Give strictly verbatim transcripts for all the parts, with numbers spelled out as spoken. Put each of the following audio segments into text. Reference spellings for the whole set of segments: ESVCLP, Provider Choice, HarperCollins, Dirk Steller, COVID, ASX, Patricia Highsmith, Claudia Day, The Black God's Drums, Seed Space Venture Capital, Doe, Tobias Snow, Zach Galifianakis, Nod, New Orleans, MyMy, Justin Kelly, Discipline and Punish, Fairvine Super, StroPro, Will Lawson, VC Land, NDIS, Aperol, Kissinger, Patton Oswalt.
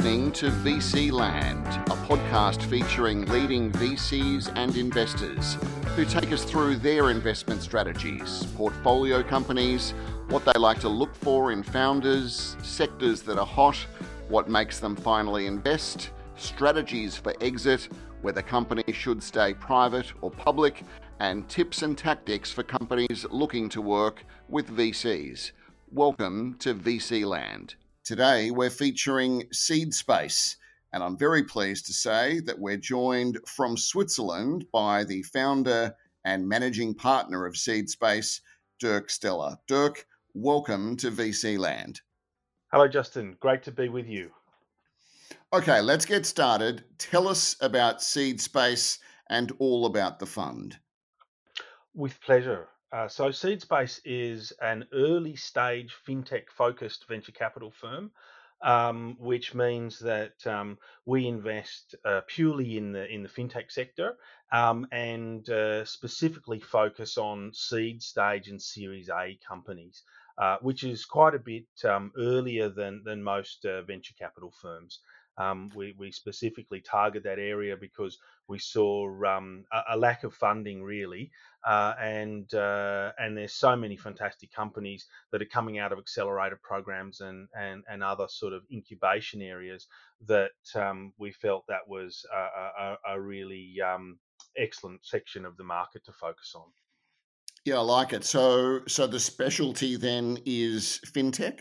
listening to V C Land, a podcast featuring leading V Cs and investors who take us through their investment strategies, portfolio companies, what they like to look for in founders, sectors that are hot, what makes them finally invest, strategies for exit, whether company should stay private or public, and tips and tactics for companies looking to work with V Cs. Welcome to V C Land. Today, we're featuring Seed Space, and I'm very pleased to say that we're joined from Switzerland by the founder and managing partner of Seed Space, Dirk Steller. Dirk, welcome to V C Land. Hello, Justin. Great to be with you. Okay, let's get started. Tell us about Seed Space and all about the fund. With pleasure. Uh, so Seed Space is an early stage fintech focused venture capital firm, um, which means that um, we invest uh, purely in the in the fintech sector um, and uh, specifically focus on seed stage and Series A companies, uh, which is quite a bit um, earlier than than most uh, venture capital firms. Um, we, we specifically target that area because we saw um, a, a lack of funding, really, uh, and uh, and there's so many fantastic companies that are coming out of accelerator programs and and, and other sort of incubation areas that um, we felt that was a, a, a really um, excellent section of the market to focus on. Yeah, I like it. So so the specialty then is fintech?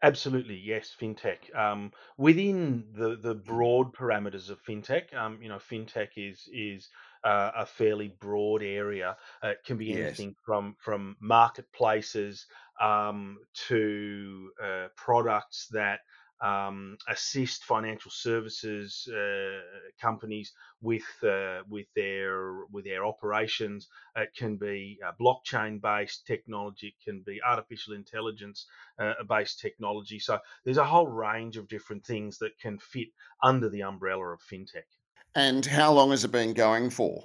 Absolutely, yes, fintech. Um, within the, the broad parameters of fintech, um, you know, fintech is is uh, a fairly broad area. Uh, it can be anything yes. from from marketplaces um, to uh, products that um, assist financial services uh, companies with uh, with their with their operations. It can be uh, blockchain-based technology, it can be artificial intelligence-based uh, technology. So there's a whole range of different things that can fit under the umbrella of fintech. And how long has it been going for?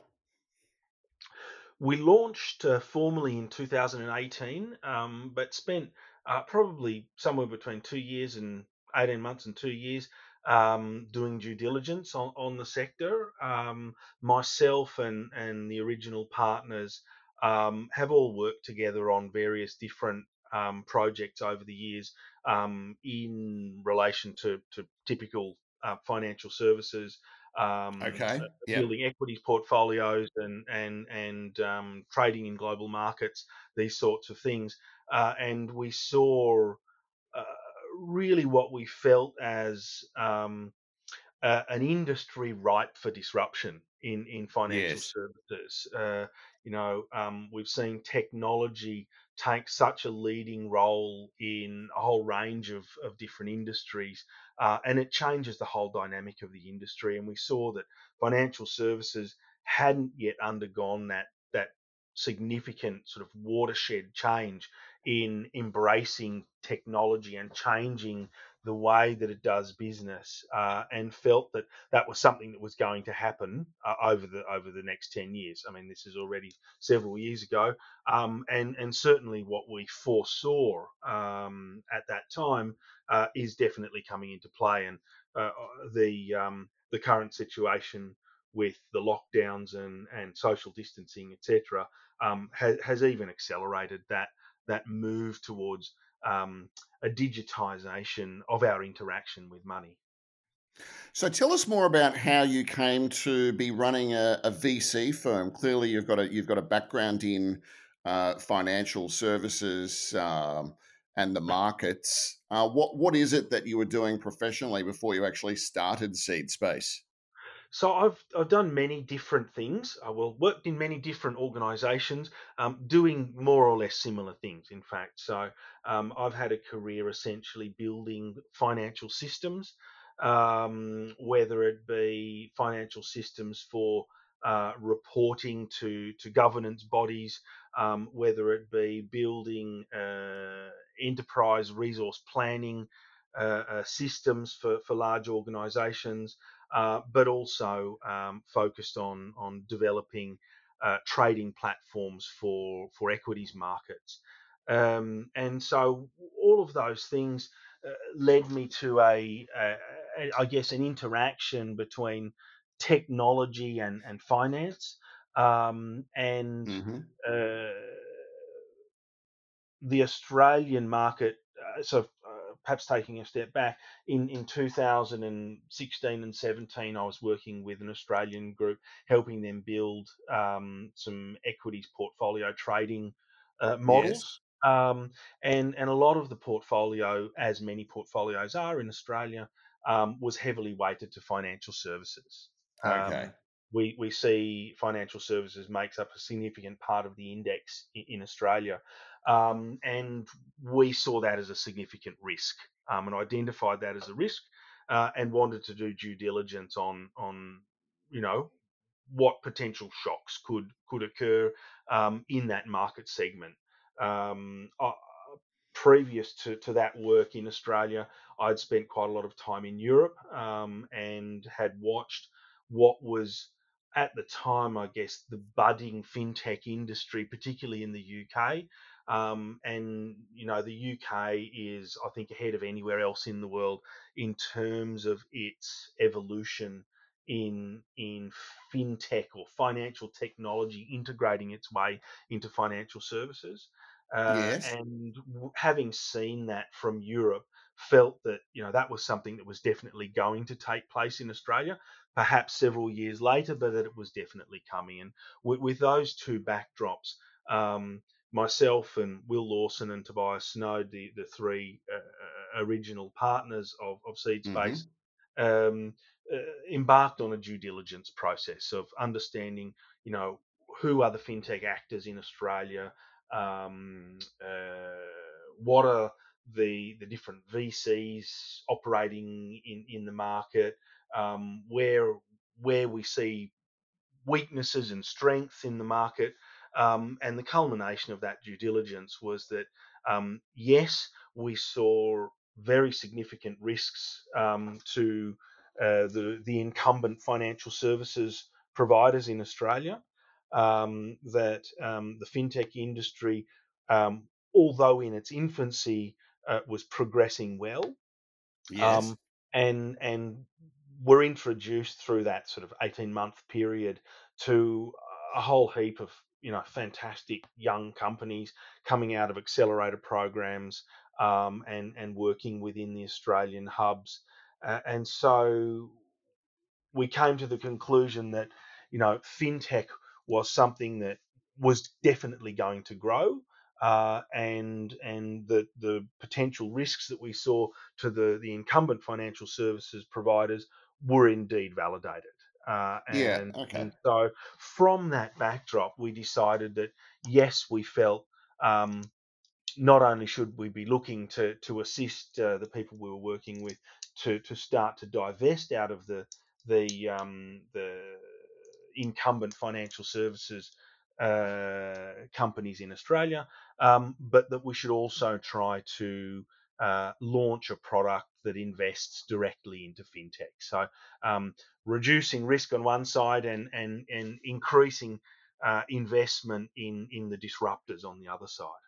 We launched uh, formally in two thousand eighteen, um, but spent uh, probably somewhere between two years and eighteen months and two years um, doing due diligence on, on the sector. Um, myself and, and the original partners um, have all worked together on various different um, projects over the years um, in relation to, to typical uh, financial services, um, okay. uh, building yep. equities portfolios and, and, and um, trading in global markets, these sorts of things. Uh, and we saw Uh, really what we felt as um, uh, an industry ripe for disruption in, in financial yes. services. Uh, you know, um, we've seen technology take such a leading role in a whole range of, of different industries, uh, and it changes the whole dynamic of the industry. And we saw that financial services hadn't yet undergone that that significant sort of watershed change in embracing technology and changing the way that it does business, uh, and felt that that was something that was going to happen uh, over the over the next ten years. I mean, this is already several years ago, um, and and certainly what we foresaw um, at that time uh, is definitely coming into play. And uh, the um, the current situation with the lockdowns and and social distancing, et cetera, um, has has even accelerated that. that move towards um, a digitization of our interaction with money. So tell us more about how you came to be running a, a V C firm. Clearly, you've got a you've got a background in uh, financial services um, and the markets. Uh, what what is it that you were doing professionally before you actually started Seed Space? So I've I've done many different things. I well worked in many different organisations, um, doing more or less similar things. In fact, so um, I've had a career essentially building financial systems, um, whether it be financial systems for uh, reporting to to governance bodies, um, whether it be building uh, enterprise resource planning uh, uh, systems for for large organisations. Uh, but also um, focused on on developing uh, trading platforms for, for equities markets. Um, and so all of those things uh, led me to a, a I guess, an interaction between technology and, and finance, um, and mm-hmm. uh, the Australian market. Uh, so uh, perhaps taking a step back, in, in two thousand sixteen and seventeen, I was working with an Australian group, helping them build um, some equities portfolio trading uh, models. Yes. Um, and, and a lot of the portfolio, as many portfolios are in Australia, um, was heavily weighted to financial services. Okay. Um, we, we see financial services makes up a significant part of the index in, in Australia. Um, and we saw that as a significant risk, um, and identified that as a risk, uh, and wanted to do due diligence on, on, you know, what potential shocks could, could occur, um, in that market segment. Um, uh, previous to, to that work in Australia, I'd spent quite a lot of time in Europe, um, and had watched what was at the time, I guess, the budding fintech industry, particularly in the U K. Um, and, you know, the U K is, I think, ahead of anywhere else in the world in terms of its evolution in in fintech or financial technology, integrating its way into financial services. Uh, yes. And w- having seen that from Europe, felt that, you know, that was something that was definitely going to take place in Australia, perhaps several years later, but that it was definitely coming. And with, with those two backdrops, um, myself and Will Lawson and Tobias Snow, the, the three uh, original partners of, of Seed Space, mm-hmm. um, Uh, embarked on a due diligence process of understanding, you know, who are the fintech actors in Australia, um, uh, what are the the different V Cs operating in, in the market, um, where where we see weaknesses and strengths in the market, um, and the culmination of that due diligence was that um, yes, we saw very significant risks um, to Uh, the the incumbent financial services providers in Australia, um, that um, the fintech industry, um, although in its infancy, uh, was progressing well, yes. um, and and were introduced through that sort of eighteen month period to a whole heap of, you know, fantastic young companies coming out of accelerator programs, um, and and working within the Australian hubs. Uh, and so we came to the conclusion that, you know, fintech was something that was definitely going to grow, uh, and and the the potential risks that we saw to the, the incumbent financial services providers were indeed validated. Uh, and, yeah, okay. And so from that backdrop, we decided that, yes, we felt um, not only should we be looking to, to assist uh, the people we were working with to to start to divest out of the the um, the incumbent financial services uh, companies in Australia, um, but that we should also try to uh, launch a product that invests directly into fintech. So um, reducing risk on one side and and and increasing uh, investment in in the disruptors on the other side.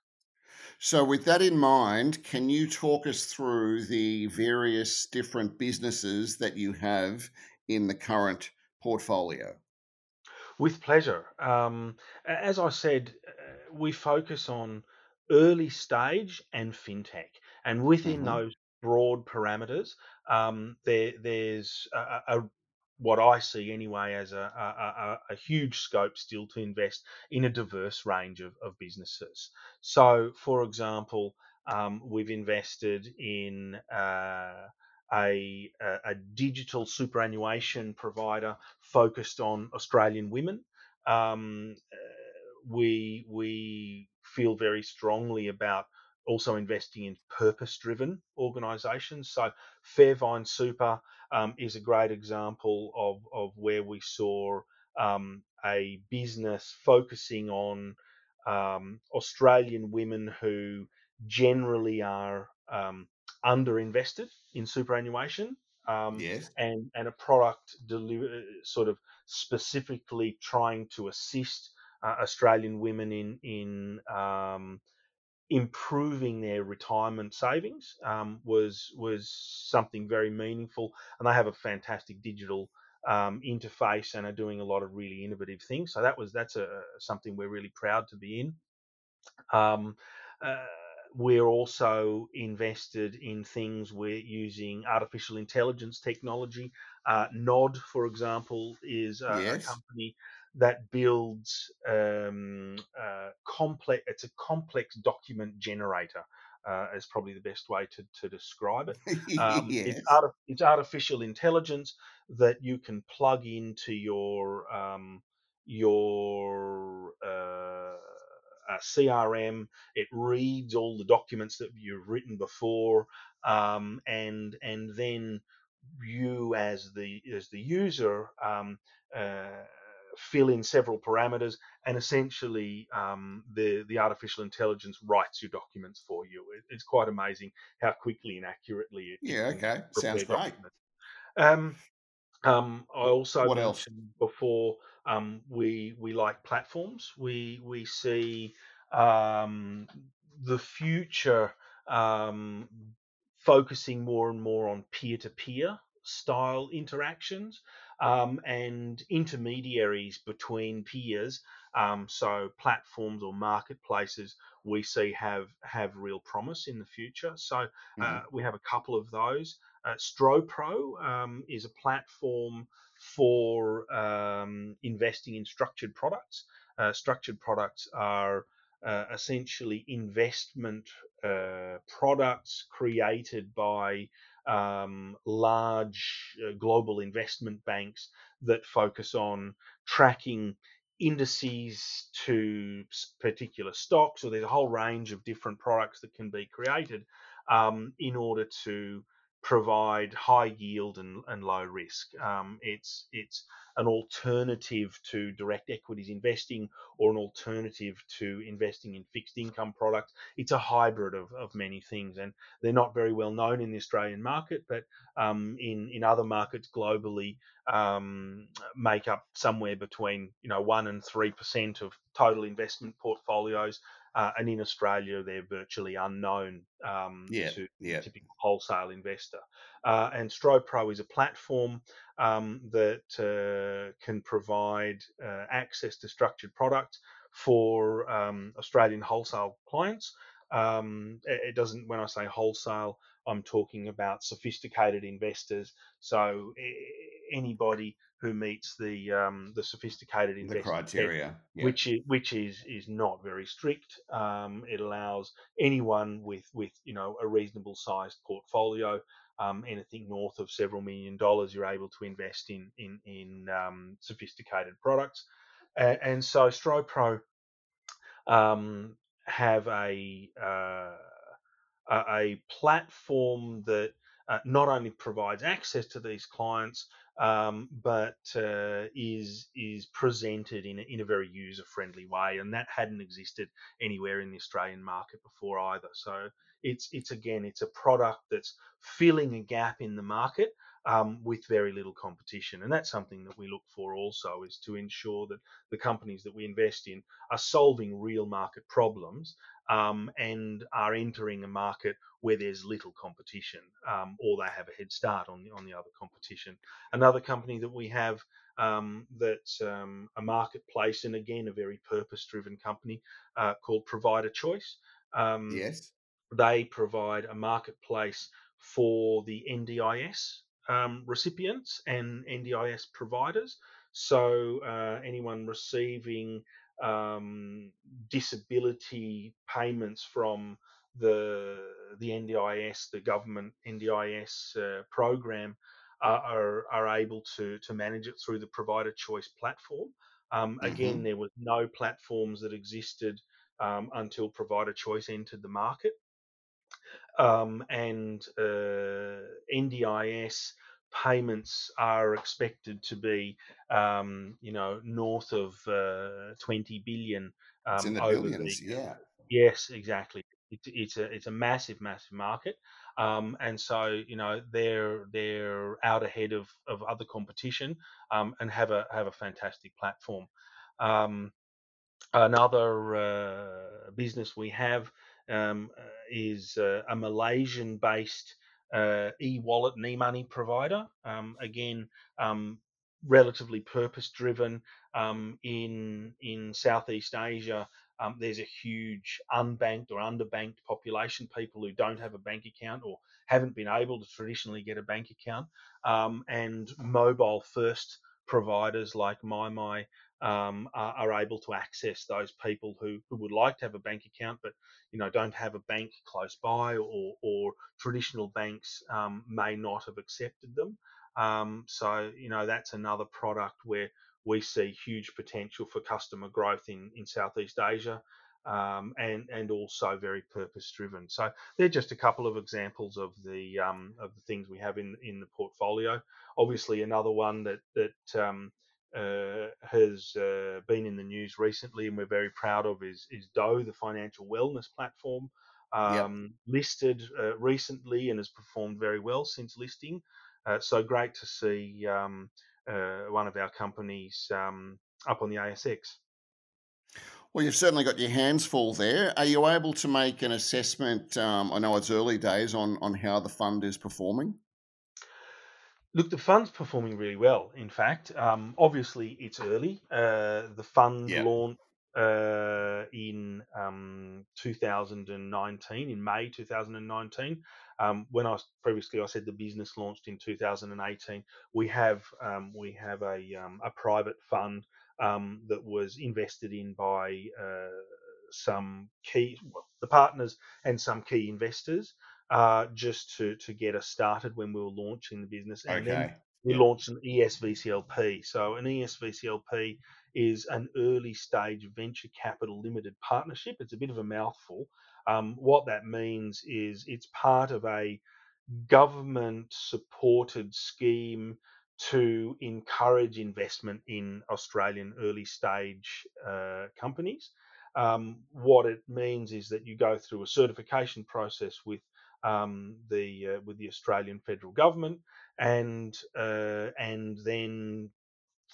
So with that in mind, can you talk us through the various different businesses that you have in the current portfolio? With pleasure. Um, as I said, uh, we focus on early stage and fintech. And within mm-hmm. those broad parameters, um, there, there's a, a, what I see anyway as a, a, a, a huge scope still to invest in a diverse range of, of businesses. So, for example, um, we've invested in uh, a, a digital superannuation provider focused on Australian women. Um, we, we feel very strongly about also investing in purpose-driven organisations. So Fairvine Super um, is a great example of, of where we saw um, a business focusing on um, Australian women who generally are um, underinvested in superannuation. Um, yes. and, and a product deli- sort of specifically trying to assist uh, Australian women in, in um, improving their retirement savings um, was was something very meaningful, and they have a fantastic digital um, interface and are doing a lot of really innovative things. So that was that's a something we're really proud to be in. Um, uh, we're also invested in things we're using artificial intelligence technology. Uh, Nod, for example, is a, yes. a company that builds um, uh, complex, it's a complex document generator uh, is probably the best way to, to describe it. Um, yes. it's, art, it's artificial intelligence that you can plug into your, um, your uh, uh, C R M. It reads all the documents that you've written before um, and, and then you as the, as the user um, uh, fill in several parameters, and essentially um, the the artificial intelligence writes your documents for you. It, it's quite amazing how quickly and accurately it yeah can okay sounds documents. Great. Um, um, I also what mentioned else? before um, we we like platforms. We we see um, the future um, focusing more and more on peer-to-peer style interactions. Um, and intermediaries between peers, um, so platforms or marketplaces, we see have have real promise in the future. So uh, mm-hmm. we have a couple of those. Uh, StroPro um, is a platform for um, investing in structured products. Uh, structured products are uh, essentially investment uh, products created by Um, large uh, global investment banks that focus on tracking indices to particular stocks. So there's a whole range of different products that can be created um, in order to provide high yield and, and low risk. Um, it's it's an alternative to direct equities investing or an alternative to investing in fixed income products. It's a hybrid of, of many things, and they're not very well known in the Australian market, but um, in, in other markets globally um, make up somewhere between you know one and three percent of total investment portfolios. Uh, and in Australia, they're virtually unknown um, yeah, to yeah. typical wholesale investor. Uh, and StroPro is a platform um, that uh, can provide uh, access to structured products for um, Australian wholesale clients. Um, it doesn't. When I say wholesale, I'm talking about sophisticated investors. So anybody who meets the um, the sophisticated investor criteria, yeah. which is which is is not very strict. Um, it allows anyone with with you know a reasonable sized portfolio, um, anything north of several million dollars, you're able to invest in in in um, sophisticated products, and, and so StroPro um, have a uh, a platform that uh, not only provides access to these clients. Um, but uh, is is presented in a, in a very user-friendly way, and that hadn't existed anywhere in the Australian market before either. So it's it's again it's a product that's filling a gap in the market um, with very little competition, and that's something that we look for also, is to ensure that the companies that we invest in are solving real market problems um, and are entering a market where there's little competition, um, or they have a head start on the, on the other competition. Another company that we have um, that's um, a marketplace, and again a very purpose-driven company uh, called Provider Choice. Um, yes, they provide a marketplace for the N D I S um, recipients and N D I S providers. So uh, anyone receiving um, disability payments from the the N D I S, the government N D I S uh, program, uh, are are able to to manage it through the Provider Choice platform. Um, again, mm-hmm. there was no platforms that existed um, until Provider Choice entered the market, um, and uh, N D I S payments are expected to be um, you know north of uh, twenty billion. Um, it's in the billions, the, yeah. Yes, exactly. It's it's a it's a massive massive market, um, and so you know they're they're out ahead of, of other competition, um, and have a have a fantastic platform. Um, another uh, business we have um, is uh, a Malaysian-based uh, e-wallet and e-money provider. Um, again, um, relatively purpose-driven um, in in Southeast Asia. Um, there's a huge unbanked or underbanked population, people who don't have a bank account or haven't been able to traditionally get a bank account, um, and mobile first providers like MyMy um, are, are able to access those people who, who would like to have a bank account but you know don't have a bank close by, or, or traditional banks um, may not have accepted them. Um, so you know that's another product where we see huge potential for customer growth in, in Southeast Asia, um, and and also very purpose driven. So they're just a couple of examples of the um, of the things we have in in the portfolio. Obviously, another one that that um, uh, has uh, been in the news recently, and we're very proud of, is is Doe, the financial wellness platform, um, yep. listed uh, recently and has performed very well since listing. Uh, so great to see. Um, Uh, one of our companies um, up on the A S X. Well, you've certainly got your hands full there. Are you able to make an assessment, um, I know it's early days, on, on how the fund is performing? Look, the fund's performing really well, in fact. Um, obviously, it's early. Uh, the fund yeah. launched uh, in um, two thousand nineteen, in May two thousand nineteen. Um, when I was previously, I said the business launched in two thousand eighteen. We have um, we have a um, a private fund um, that was invested in by uh, some key well, the partners and some key investors uh, just to to get us started when we were launching the business, and okay. then we yeah. launched an E S V C L P. So an E S V C L P is an early stage venture capital limited partnership. It's a bit of a mouthful. Um, what that means is it's part of a government-supported scheme to encourage investment in Australian early-stage uh, companies. Um, what it means is that you go through a certification process with um, the uh, with the Australian federal government, and uh, and then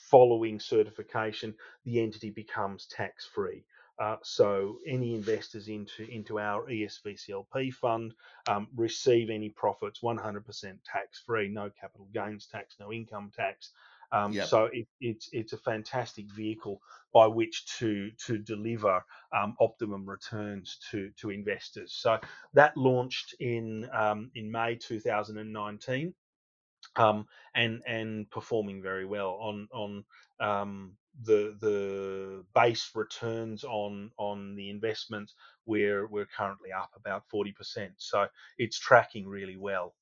following certification, the entity becomes tax-free. Uh, so any investors into into our E S V C L P fund um, receive any profits one hundred percent tax-free, no capital gains tax, no income tax. Um, yep. So it, it's it's a fantastic vehicle by which to to deliver um, optimum returns to to investors. So that launched in um, in May two thousand nineteen, um, and and performing very well on on. Um, the the base returns on on the investment, we're we're currently up about forty percent, so it's tracking really well.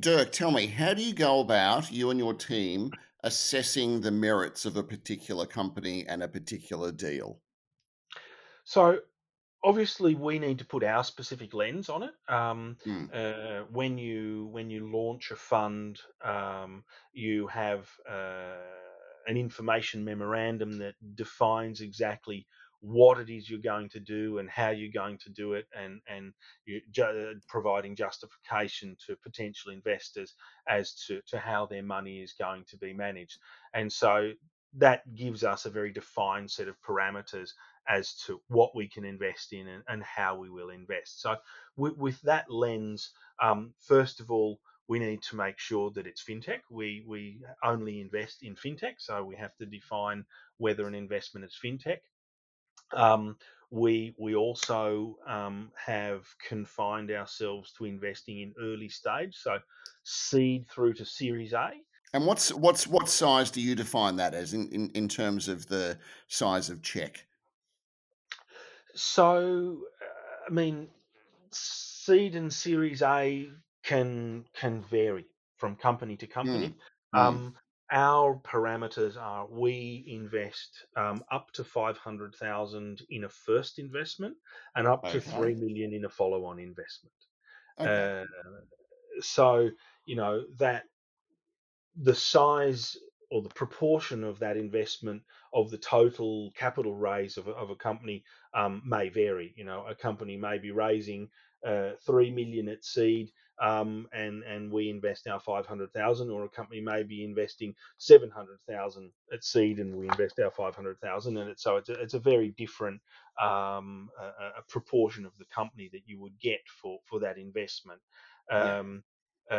Dirk, tell me, how do you go about, you and your team, assessing the merits of a particular company and a particular deal? So obviously we need to put our specific lens on it. Um, mm. uh, when you when you launch a fund, um, you have uh, an information memorandum that defines exactly what it is you're going to do and how you're going to do it, and and you ju- providing justification to potential investors as to, to how their money is going to be managed. And so that gives us a very defined set of parameters as to what we can invest in and, and how we will invest. So with, with that lens, um, first of all, we need to make sure that it's fintech. We we only invest in fintech, so we have to define whether an investment is fintech. Um, we we also um, have confined ourselves to investing in early stage, so seed through to Series A. And what's what's what size do you define that as in, in, in terms of the size of check? So, I mean, seed and Series A can can vary from company to company. Mm. Um, mm. Our parameters are we invest um, up to five hundred thousand dollars in a first investment and up okay. to three million dollars in a follow-on investment. Okay. Uh, so, you know, that the size or the proportion of that investment of the total capital raise of, of a company um, may vary. You know, a company may be raising uh, three million dollars at seed, um, and and we invest our five hundred thousand, or a company may be investing seven hundred thousand at seed, and we invest our five hundred thousand, and it's, so it's a, it's a very different um, a, a proportion of the company that you would get for for that investment. Um, yeah.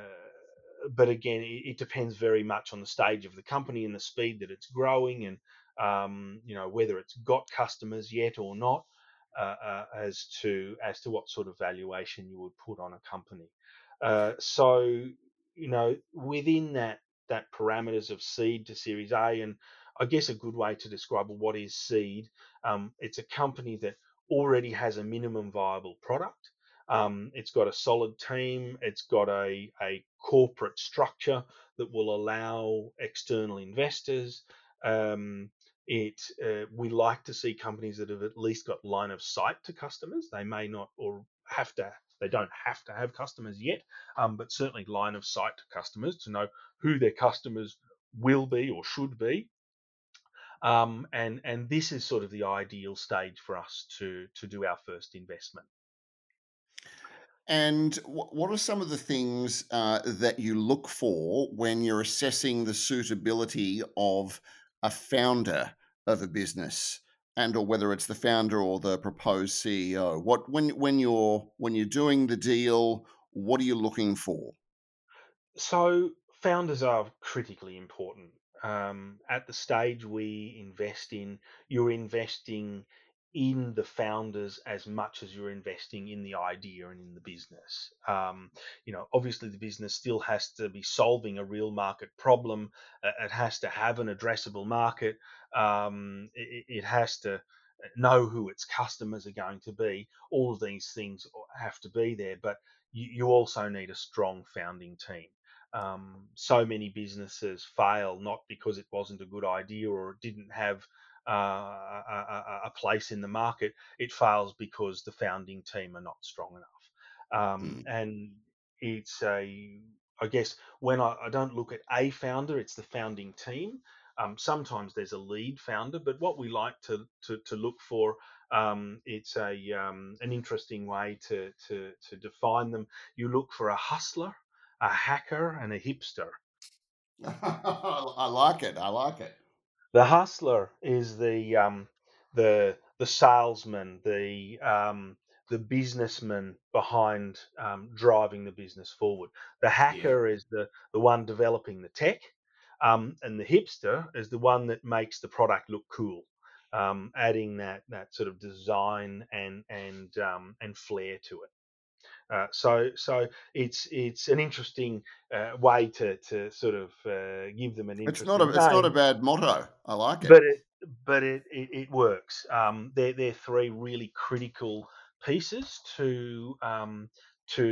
uh, but again, it, it depends very much on the stage of the company and the speed that it's growing, and um, you know, whether it's got customers yet or not. Uh, uh, as to as to what sort of valuation you would put on a company. Uh, so, you know, within that that parameters of seed to Series A, and I guess a good way to describe what is seed, um, it's a company that already has a minimum viable product. Um, it's got a solid team. It's got a, a corporate structure that will allow external investors. Um, It uh, we like to see companies that have at least got line of sight to customers. They may not or have to. They don't have to have customers yet, um, but certainly line of sight to customers, to know who their customers will be or should be. Um, and and this is sort of the ideal stage for us to to do our first investment. And what are some of the things uh, that you look for when you're assessing the suitability of a founder of a business, and or whether it's the founder or the proposed C E O? What when when you're when you're doing the deal, what are you looking for? So founders are critically important. Um, at the stage we invest in, you're investing in the founders as much as you're investing in the idea and in the business. Um, you know, obviously the business still has to be solving a real market problem. It has to have an addressable market. Um, it, it has to know who its customers are going to be. All of these things have to be there, but you, you also need a strong founding team. Um, so many businesses fail not because it wasn't a good idea or it didn't have Uh, a, a place in the market. It fails because the founding team are not strong enough. Um, and it's a, I guess, when I, I don't look at a founder, it's the founding team. Um, sometimes there's a lead founder, but what we like to to, to look for, um, it's a um, an interesting way to, to to define them. You look for a hustler, a hacker, and a hipster. I like it. I like it. The hustler is the um, the the salesman, the um, the businessman behind um, driving the business forward. The hacker yeah. is the, the one developing the tech, um, and the hipster is the one that makes the product look cool, um, adding that that sort of design and and um, and flair to it. Uh, so, so it's it's an interesting uh, way to to sort of uh, give them an interesting. It's not a it's name, not a bad motto. I like it. But it but it it, it works. Um, they're they're three really critical pieces to um to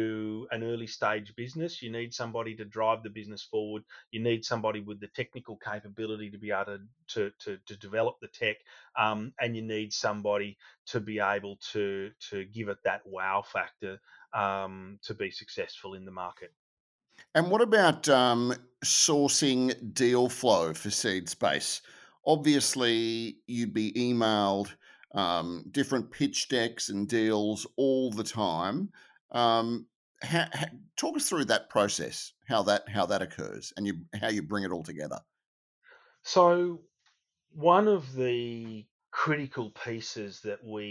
an early stage business. You need somebody to drive the business forward. You need somebody with the technical capability to be able to to to, to develop the tech, um, and you need somebody to be able to to give it that wow factor. Um, to be successful in the market. And what about um, sourcing deal flow for Seed Space? Obviously, you'd be emailed um, different pitch decks and deals all the time. Um, ha- ha- talk us through that process, how that how that occurs, and you, how you bring it all together. So, one of the critical pieces that we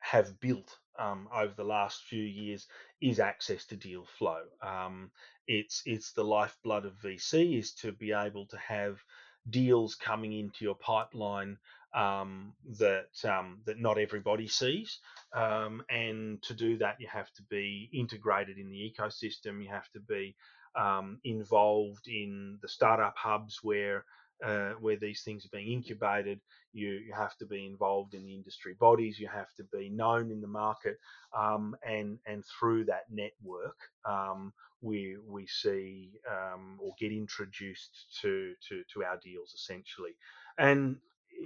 have built Um, over the last few years is access to deal flow. Um, it's it's the lifeblood of V C, is to be able to have deals coming into your pipeline um, that um, that not everybody sees, um, and to do that you have to be integrated in the ecosystem. You have to be um, involved in the startup hubs where Uh, where these things are being incubated. You, you have to be involved in the industry bodies. You have to be known in the market, um, and and through that network, um, we we see um, or get introduced to, to to our deals essentially. And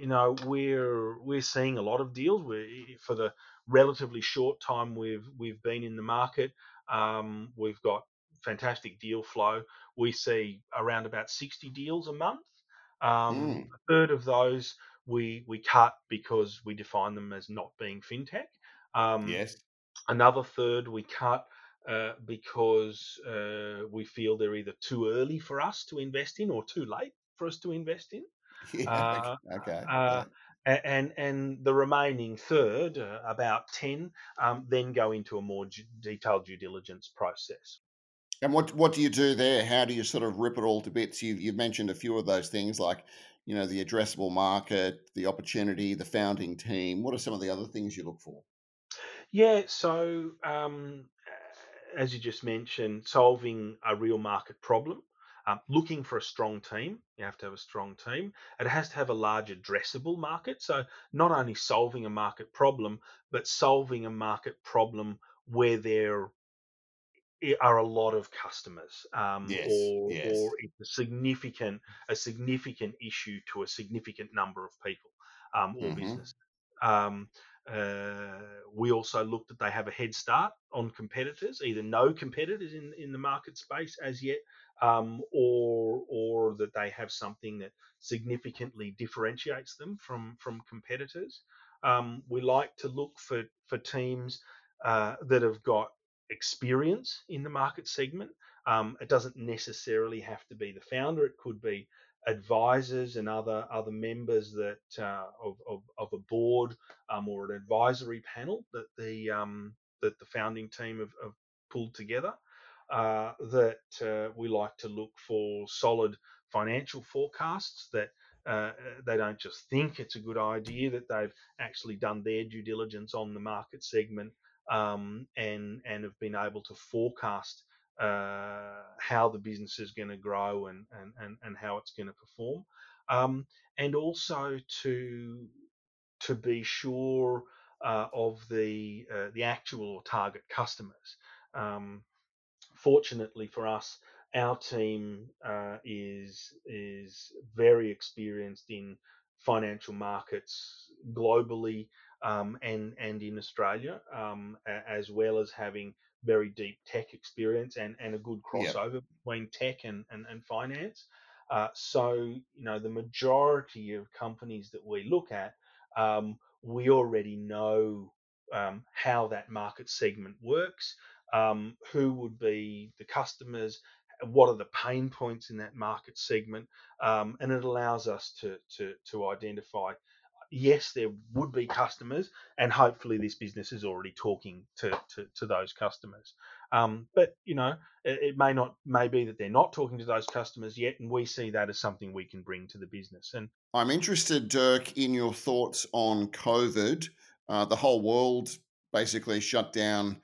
you know we're we're seeing a lot of deals. We for the relatively short time we've we've been in the market, um, we've got fantastic deal flow. We see around about sixty deals a month. Um, mm. A third of those we we cut because we define them as not being fintech. Um, yes. Another third we cut uh, because uh, we feel they're either too early for us to invest in or too late for us to invest in. Yeah, uh, okay. Uh, yeah. And and the remaining third, uh, about ten, um, then go into a more d- detailed due diligence process. And what what do you do there? How do you sort of rip it all to bits? You, you've mentioned a few of those things, like, you know, the addressable market, the opportunity, the founding team. What are some of the other things you look for? Yeah, so um, as you just mentioned, solving a real market problem. Uh, looking for a strong team. You have to have a strong team. It has to have a large addressable market. So not only solving a market problem, but solving a market problem where there are a lot of customers, um, yes, or, yes. or it's a significant, a significant issue to a significant number of people, um, or mm-hmm. businesses. Um, uh, we also look that they have a head start on competitors, either no competitors in, in the market space as yet, Um, or or that they have something that significantly differentiates them from from competitors. Um, we like to look for for teams uh, that have got experience in the market segment. Um, it doesn't necessarily have to be the founder. It could be advisors and other other members that uh, of, of of a board um, or an advisory panel that the um, that the founding team have, have pulled together. Uh, that uh, we like to look for solid financial forecasts, that uh, they don't just think it's a good idea, that they've actually done their due diligence on the market segment um, and, and have been able to forecast uh, how the business is going to grow and, and, and, and how it's going to perform. Um, and also to, to be sure uh, of the, uh, the actual or target customers. Um, Fortunately for us, our team uh, is is very experienced in financial markets globally um, and and in Australia, um, as well as having very deep tech experience and, and a good crossover yep. between tech and and, and finance. Uh, so you know the majority of companies that we look at, um, we already know um, how that market segment works. Um, who would be the customers? What are the pain points in that market segment? Um, and it allows us to, to to identify. Yes, there would be customers, and hopefully this business is already talking to to, to those customers. Um, but you know, it, it may not may be that they're not talking to those customers yet, and we see that as something we can bring to the business. And I'm interested, Dirk, in your thoughts on COVID. Uh, the whole world basically shut down.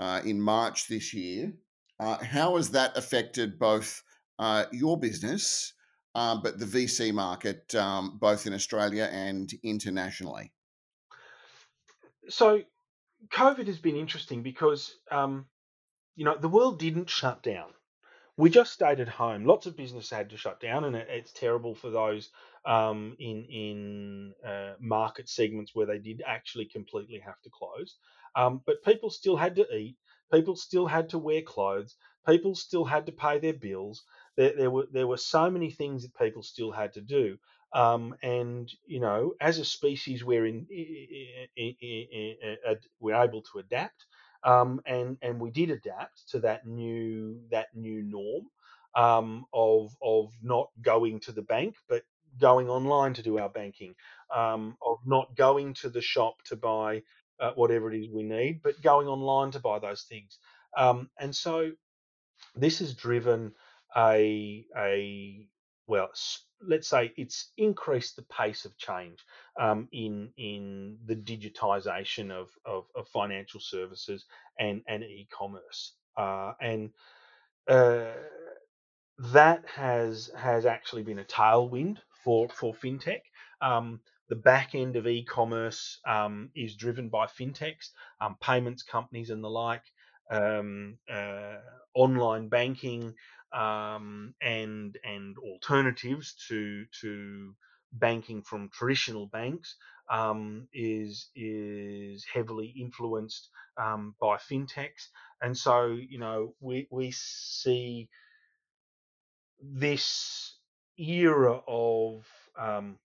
Uh, in March this year. Uh, how has that affected both uh, your business, uh, but the V C market, um, both in Australia and internationally? So COVID has been interesting because, um, you know, the world didn't shut down. We just stayed at home. Lots of business had to shut down, and it, it's terrible for those um, in, in uh, market segments where they did actually completely have to close. Um, but people still had to eat, people still had to wear clothes, people still had to pay their bills. There, there were there were so many things that people still had to do. Um, and, you know, as a species, we're in, we're able to adapt. Um, and, and we did adapt to that new that new norm um, of of not going to the bank, but going online to do our banking, um, of not going to the shop to buy Uh, whatever it is we need, but going online to buy those things. Um, and so this has driven a, a well, let's say it's increased the pace of change um, in in the digitization of, of, of financial services and, and e-commerce. Uh, and uh, that has has actually been a tailwind for, for fintech. Um, The back end of e-commerce um, is driven by fintechs, um, payments companies and the like, um, uh, online banking um, and and alternatives to to banking from traditional banks um, is is heavily influenced um, by fintechs. And so, you know, we we see this era of um,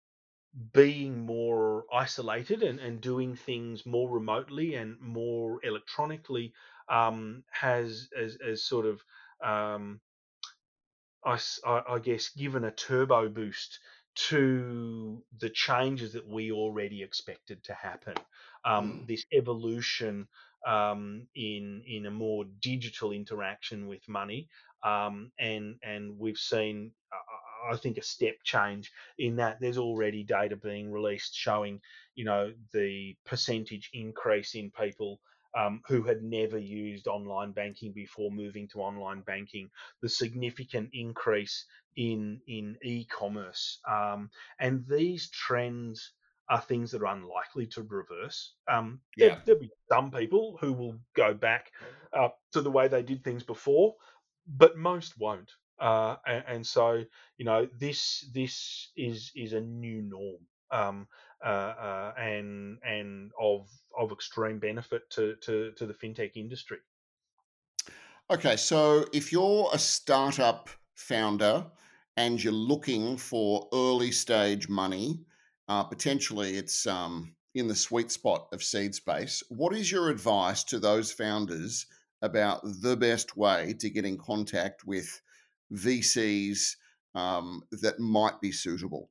being more isolated and, and doing things more remotely and more electronically um, has as, as sort of, um, I, I guess, given a turbo boost to the changes that we already expected to happen. Um, this evolution um, in in a more digital interaction with money, um, and and we've seen, I think, a step change in that. There's already data being released showing, you know, the percentage increase in people Um, who had never used online banking before moving to online banking, the significant increase in in e-commerce. Um, and these trends are things that are unlikely to reverse. Um, yeah. there, there'll be some people who will go back uh, to the way they did things before, but most won't. Uh, and, and so, you know, this this is is a new norm. Um, uh, uh, and and of of extreme benefit to, to to the fintech industry. Okay, so if you're a startup founder and you're looking for early stage money, uh, potentially it's um, in the sweet spot of seed space. What is your advice to those founders about the best way to get in contact with V Cs um, that might be suitable?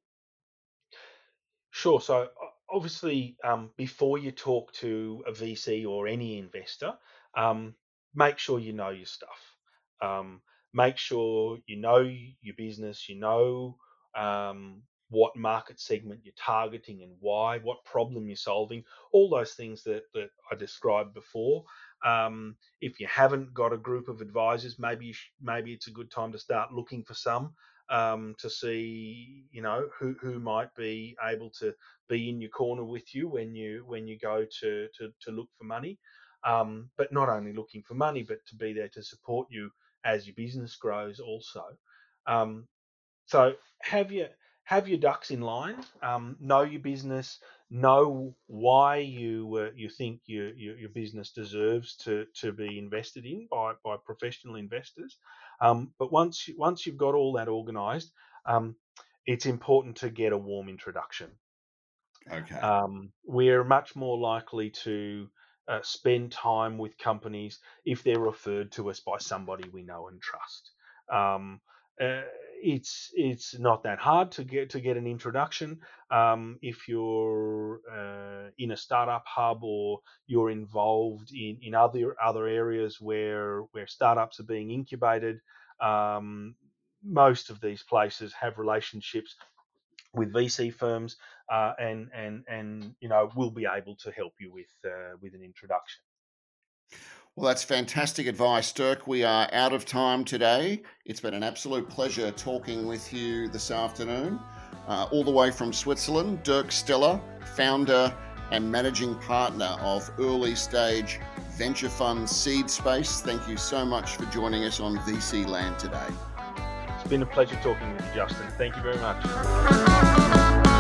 Sure. So obviously, um, before you talk to a V C or any investor, um, make sure you know your stuff. Um, make sure you know your business, you know um, what market segment you're targeting and why, what problem you're solving, all those things that, that I described before. Um, if you haven't got a group of advisors, maybe you sh- maybe it's a good time to start looking for some. Um, to see, you know, who, who might be able to be in your corner with you when you when you go to to, to look for money, um, but not only looking for money, but to be there to support you as your business grows also. Um, so have your have your ducks in line, um, know your business, know why you uh, you think your, your your business deserves to to be invested in by by professional investors. Um, but once you, once you've got all that organised, um, it's important to get a warm introduction. Okay. Um, we're much more likely to uh, spend time with companies if they're referred to us by somebody we know and trust. Um, uh, it's it's not that hard to get to get an introduction. Um, if you're uh, in a startup hub or you're involved in, in other other areas where where startups are being incubated, um, most of these places have relationships with V C firms, uh, and and and you know will be able to help you with uh, with an introduction. Well, that's fantastic advice, Dirk. We are out of time today. It's been an absolute pleasure talking with you this afternoon. Uh, all the way from Switzerland, Dirk Steller, founder and managing partner of early stage venture fund Seed Space. Thank you so much for joining us on V C Land today. It's been a pleasure talking with you, Justin. Thank you very much.